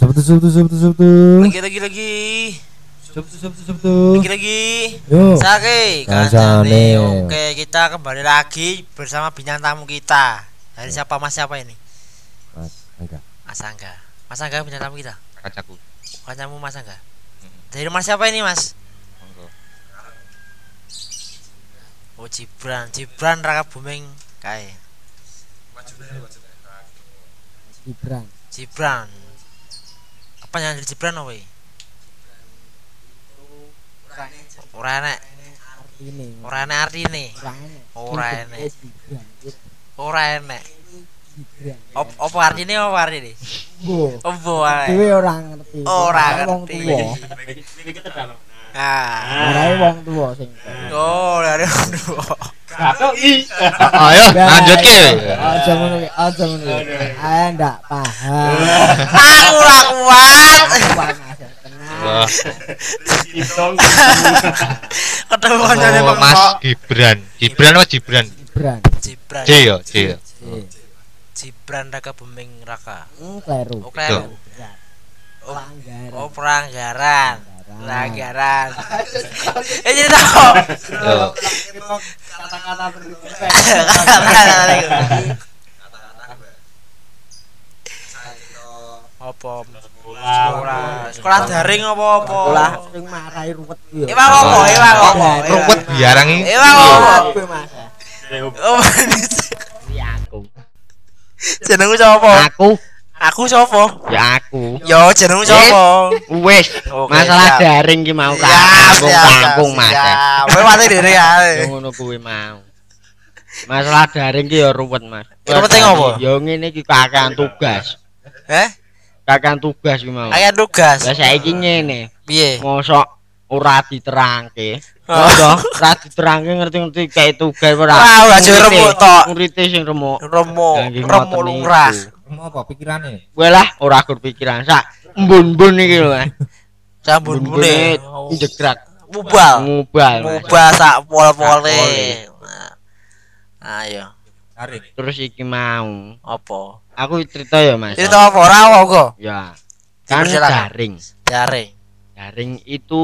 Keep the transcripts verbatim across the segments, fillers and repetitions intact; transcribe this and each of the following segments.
Sabtu Sabtu Sabtu Sabtu. Lagi lagi lagi. Sabtu Sabtu Sabtu. Lagi lagi. Sake Kancane. Oke, kita kembali lagi bersama bintang tamu kita. Dari siapa Mas siapa ini? Mas Angga. Mas Angga. Mas Angga bintang tamu kita. Kacaku. Kacamu Mas Angga. Dari Mas siapa ini Mas? Oh Cibran, Cibran Raka Buming kae. Cibran. Cibran. Apa yang dari Cibran apa ya? Ora enak artine. Ora enak artine. Ora enak. Ora enak. Apa artine apa artine? Ombo ae. Dewe ora ngerti. Ora ngerti. Ah, ora wong tuwa sing. Oh, ora wong tuwa. Kakak i. Ayo lanjut ke. Aja ngono ki, aja ngono. Ae ndak paham. Aku ora kuat. Ketemuannya Bang Mas Gibran. Gibran apa Gibran? Gibran. Gibran. C yo, C yo. Gibran Raka Buming Raka. Kleru. Kleru. Pelanggaran. Oh, pelanggaran. Pelanggaran. Eh jadi tahu. Kata-kata berikutnya. Apa sekolah sekolah daring apa apa sekolah sing marai ruwet yo iwak apa iwak apa ruwet biarang iwak apa Mas oh ya aku jenengmu sapa aku aku sapa ya aku yo jenengmu sapa wis masalah daring ki mau kampung Mas kowe wate dhewe ae ngono kuwi mau masalah daring ki yo ruwet Mas ruwet apa yo ngene iki kakan tugas heh kakan tugas ki mau. Kakan tugas. Lah saiki ngene. Piye? Mosok ora diterangke. Ora ora diterangke ngerti-ngerti kae tugas ora. Wah, ora remuk tok. Ngrite sing remuk. Remuk. Remuk lungras. Remuk apa pikirane? Weh lah, ora gur pikiran sak mbun-mbun iki lho. Sak mbun-mbune njegrak. Mubal. Mubal. Mubal sak pol-pole. Ayo. Tarik. Terus iki mau. Apa? Aku cerita ya Mas. Cerita apa ora kok? Ya. Kan daring. Daring. Daring itu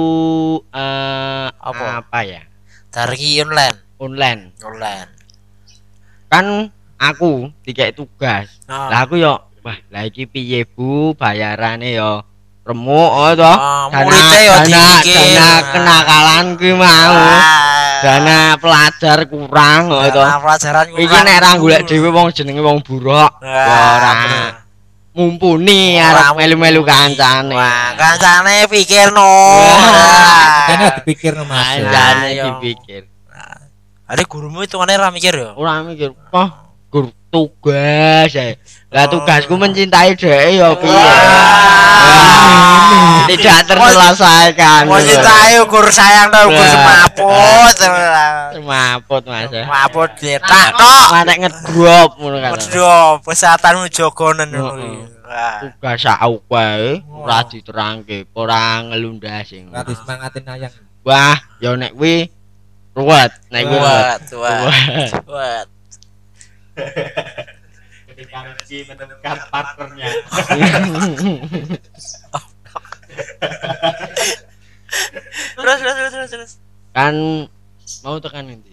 uh, apa? Apa ya? Daring online. Online. Online. Kan aku dikek tugas. Oh. Lah aku yo, wah, lah iki piye Bu bayarane yo remuk oh to. Oh, murite yo dikek. Dana kenakalan kuwi mau. Ah. Dana pelajar kurang oh to. Dana pelajaran kurang. Iki nek ra golek dhewe wong jenenge wong buruk. Ora mumpuni arep melu-melu kancane. Wah, kancane pikirno. Dene dipikirno Mas. Dene dipikir. Are gurumu hitungane ra mikir ya? Ora mikir. Wah, guru tugas ae. Lah tugasku mencintai dhek ya piye. Tidak terselesaikan. Mencintai ukur sayang to ukur semaput. Semaput Mas. Semaput cetak tok. Manek ngedrop ngono kan. Ngedrop kesehatanmu jogonen ngono kuwi. Tugas sak wae ora diterangke, ora ngelundas sing. Ora disemangatin ayang. Wah, ya nek kuwi ruwet, nek kuwi ruwet. Ruwet. Ketika Messi menemukan partnernya. Terus terus terus terus. Kan mau tekan inti.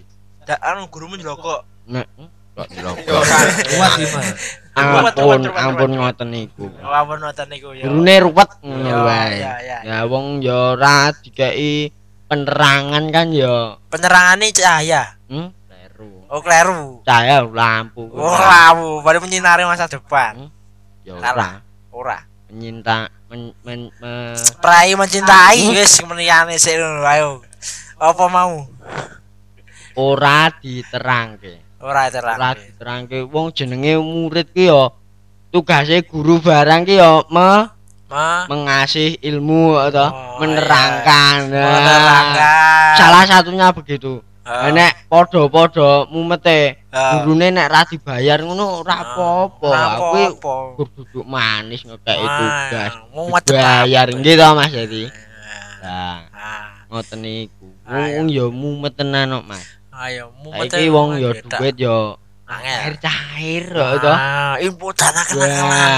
Anu gurumu njloko. Nek kok njloko. Kuat iki, Mas. Ampun, ampun ngoten niku. Ampun ngoten niku ya. Gurune ruwet ngono wae. Ya wong ya ora dikeki penerangan kan ya. Penerangane cahaya. Hm? Oh kleru. Cahaya lampu. Oh lampu, baru menyinari masa depan. Ya ora. Ora. Menyinta men men me... Prai mencintai wis meniyane sik ngono ayo. Apa mau? Ora diterangke. Ora diterangke. Ora diterangke wong jenenge murid ki ya tugase guru barang ki ya me Ma? Mengasih ilmu atau oh, menerangkan. Iya. Menerangkan. Salah satunya begitu. Uh, nek podo-podo mumete uh, gurune nek ra dibayar ngono ora apa-apa aku gur duduk manis ngekeki tugas dibayar nggih to Mas Dedi nah ngoten niku wong ya mumet tenan kok Mas ayo mumet iki wong ya duit ya Air cair lho to. Ibu tanah kenakalan.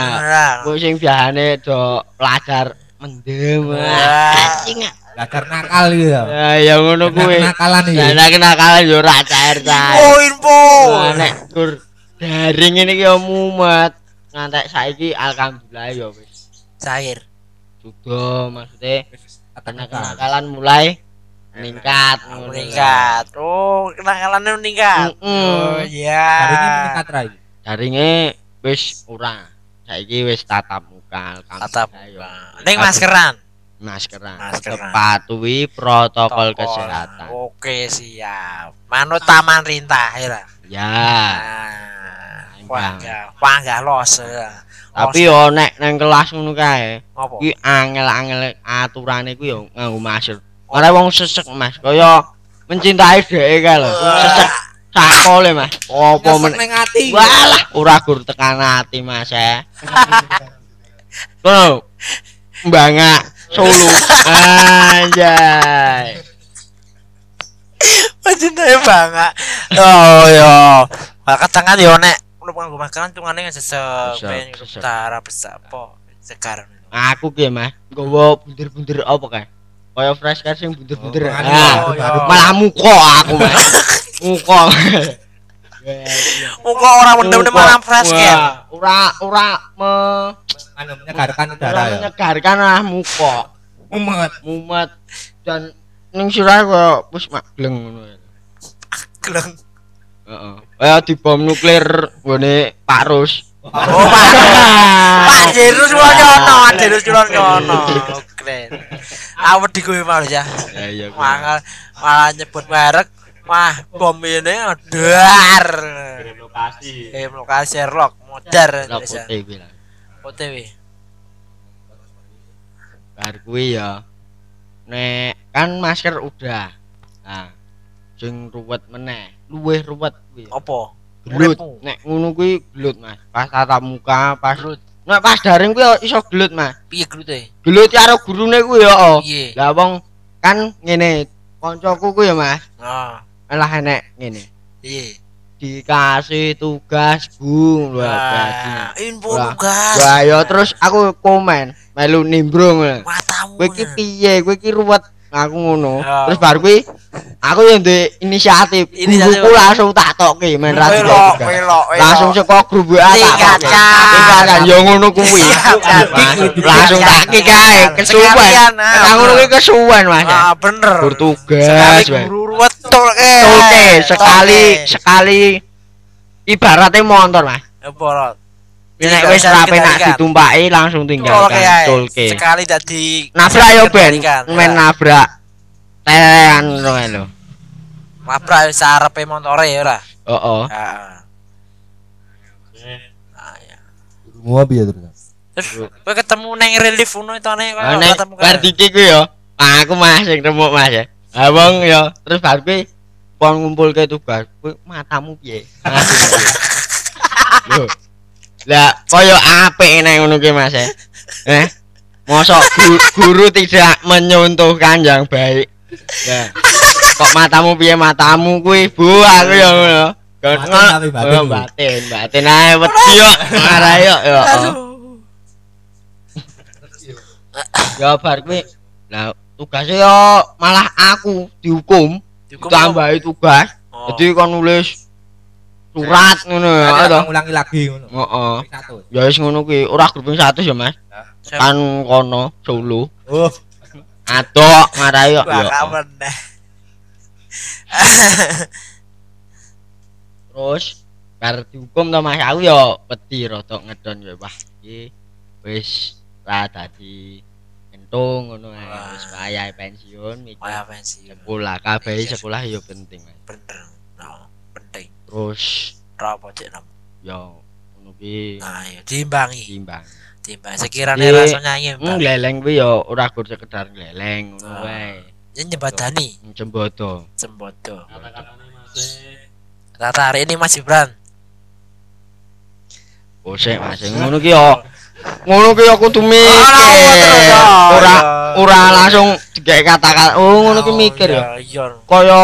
Mbok sing biasane do pelajar mendem. Anjing. Latar nakal iki lho. Ya ya ngono kuwi. Nakalan iki. Lah kenakalan yo ora cair-cair. Oh, info. Nek gur daring ngene iki yo mumet. Ngantek saiki alhamdulillah yo wis cair. Juga maksude kenakalan mulai meningkat, meningkat. Oh, kenakalane meningkat. Oh iya. Daringe meningkat ra iki. Daringe wis ora. Saiki wis tatap muka. Tatap muka. Ning maskeran. Maskeran. Patuhi protokol kesehatan. Oke, siap. Manut taman rintah ya. Ya. Panggah, panggah los. Tapi yo nek nang kelas ngono kae. Kuwi angel-angel aturane kuwi yo nganggo masker. Ora wong sesek Mas, kaya mencintai dheke kae lho. Sesek sakole Mas. Opo men? Walah, ora gur tekan ati Mas e. Bro. Mbangak Solo. Anjay. Mencintai bangak. Oh yo. Makan tangan yo nek ngono makan tungane sesek ben utara besapo sekarang. Aku ki Mas, gowo bundir-bundir apa kae? Kaya fresh kan sing bunder-bunder. Ah, malah muka aku, Mas. Muka. Muka ora mendem-mendem malah fresh kan. Ora ora menyegarkan udara ya. Menyegarkan lah muka. Mumet, mumet dan ning sirah kaya wis magleng ngono. Gleng. Heeh. Kaya dibom nuklir ngene Pak Rus. Oh, Pak. Pak Jerus Mulyono, Jerus Mulyono. Keren. Awedi kowe malah ya. Ya iya. Malah malah nyebut merek. Wah, bom ini dar. Lokasi. Eh, lokasi Sherlock, modar Indonesia. O T W. Bar kuwi ya. Nek kan masker udah. Nah, sing ruwet meneh, luwih ruwet kuwi. Apa? Gelut, nek ngono kuwi gelut Mas. Pas tatap muka, pas gelut. Nek pas daring kuwi iso gelut Mas. Piye gelute? Gelut karo gurune kuwi yo. Lah wong kan ngene, kancaku kuwi ya Mas. Heeh. Elah enek ngene. Piye? Dikasih tugas, Bung. Wah, info tugas. Lah yo terus aku komen, melu nimbrung. Kowe iki piye? Kowe iki ruwet. Aku ngono. Terus baru kuwi aku yang ndek inisiatif. Aku langsung tak tokke men ra ditok. Langsung saka grup W A tak. Kan yo ngono kuwi. Langsung tak kae kesuwen. Lah ngono kuwi kesuwen Mas. Ah bener. Bertugas. Ruwet tokke. Tokke sekali sekali ibaratnya motor Mas. Apa? Nek wis ora penak ditumpaki langsung tinggal tolke. Sekali dadi nabrak yo ben, men nabrak. Tenan ngono lho. Nabrak wis arepe motore ya ora? Heeh. Heeh. Ah ya. Mau piye terus? Kowe ketemu nang relief ngono tane kok ketemu kan. Bar diki ku yo. Aku Mas sing remuk Mas ya. Ha wong yo terus bar kuwi pon ngumpulke tugas. Kowe matamu piye? Lho. Lah koyo apik nek ngono ki Mas ya. Eh. Mosok guru, guru tidak menyuntuhkan yang baik. Nah. Kok matamu piye matamu kuwi, Bu? Aku ya ngono. Batin batin batin, batin ae wedi yo, arah yo. Ya bar kuwi. Lah tugas yo malah aku dihukum, ditambahi tugas. Jadi kon nulis surat ngono ya to. Ngulangi lagi ngono. Heeh. Ya wis ngono kuwi, ora gruping seratus ya, Mas. Kan kono Solo. Oh. Adok marai kok ya. Terus bar dihukum to Mas aku ya wedi rada ngedon ya wah iki wis ra dadi entung ngono wis wayahe pensiun mikir. Wayah pensiun. Sekolah kabeh sekolah ya penting, Mas. Bener. Penting. Terus ra pojek nang yo ngono ki. Nah, ya diimbangi. Diimbangi. Diimbangi sekirane rasane nyanyi. Ngleleng kuwi yo ora gur sekedar ngleleng ngono wae. Ya nyembadani, jembodo. Jembodo. Kata-katane Mas. Rata hari ini Mas Gibran. Bosek Mas ngono ki yo. Ngono ki aku kudu mikir. Ora ora langsung digek kata-kata. Oh ngono ki mikir yo. Kaya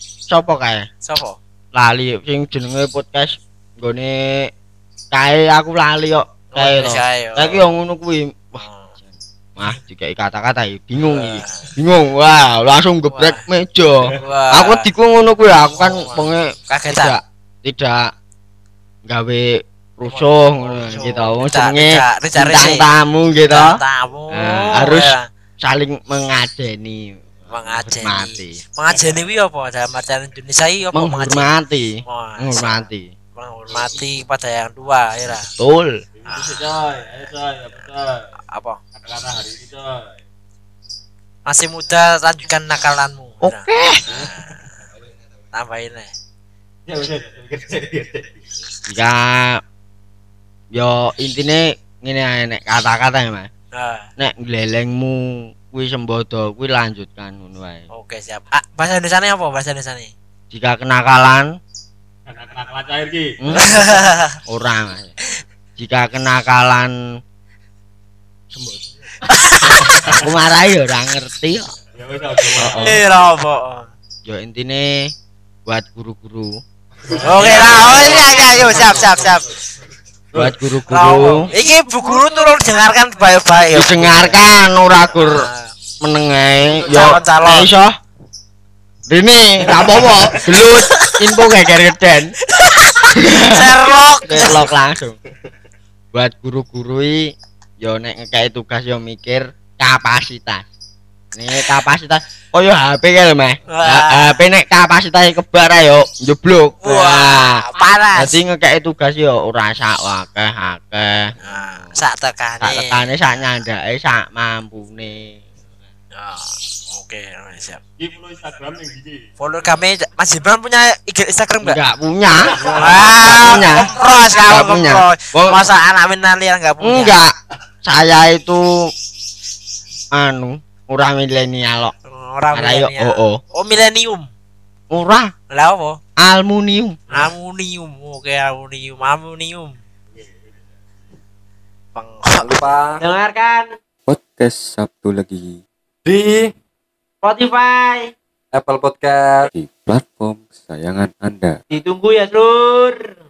sapa kae? Sapa? lali sing jenenge podcast nggone kae aku lali kok kae to. Saiki yo ngono kuwi. Wah. Wah, dikai kata-kata bingung iki. Bingung. Wah, langsung gebrek meja. Aku diku ngono kuwi aku kan pengen kagetan. Tidak gawe rusuh ngono iki to. Jenenge bintang tamu nggih to. Tamu. Harus saling mengadeni. Menghormati. Menghormati kuwi apa? Dalam acara Indonesia iki apa menghormati? Menghormati. Menghormati kepada yang tua, ya. Betul. Coy, ayo coy, betul. Apa? Kata-kata hari ini, coy. Masih muda, lanjutkan nakalanmu. Oke. Tambahin ae. Ya wis, ya. Yo intine ngene ae nek kata-kata, Mas. Heeh. Nek glelengmu kuwi sembodo kuwi lanjutkan ngono wae. Oke, siap. Ah, bahasa Indonesiane apa bahasa Indonesiane? Jika kenakalan, anak kenakalan cair ki. Ora. Jika kenakalan sembodo. Aku marahi ora ngerti kok. Ya wis aja. Eh, ra apa. Yo intine buat guru-guru. Oke lah, oh iya ya, siap siap siap. Buat guru-guru. Iki Bu Guru turun dengarkan baik-baik ya. Dengarkan ora gur menengae ya iso. Rene ra apa-apa, gelut info geger-geden. Serlok, serlok langsung. Buat guru-guru iki ya nek ngekei tugas ya mikir kapasitas. Nih kapasitas koyo H P kae meh. H P nek kapasitas kebar ayo njeblok. Wah. Parah. Dadi ngekeki tugas yo ora sak akeh-akeh. Nah, sak tekane. Sak tekane sak nyandake sak mampune. Ya, oke, siap. Di follow Instagram ning iki. Follow kami Mas Gibran punya I G Instagram enggak? Enggak punya. Wah, kompros kamu kompros. Masa anak menali enggak punya? Enggak. Saya itu anu ora milenial kok. Ora milenial. Oh, oh milenium. Ora. Lah opo? Aluminium. Aluminium. Oke, aluminium, aluminium. Jangan lupa dengarkan podcast Sabtu Legi di Spotify, Apple Podcast, di platform kesayangan Anda. Ditunggu ya, Lur.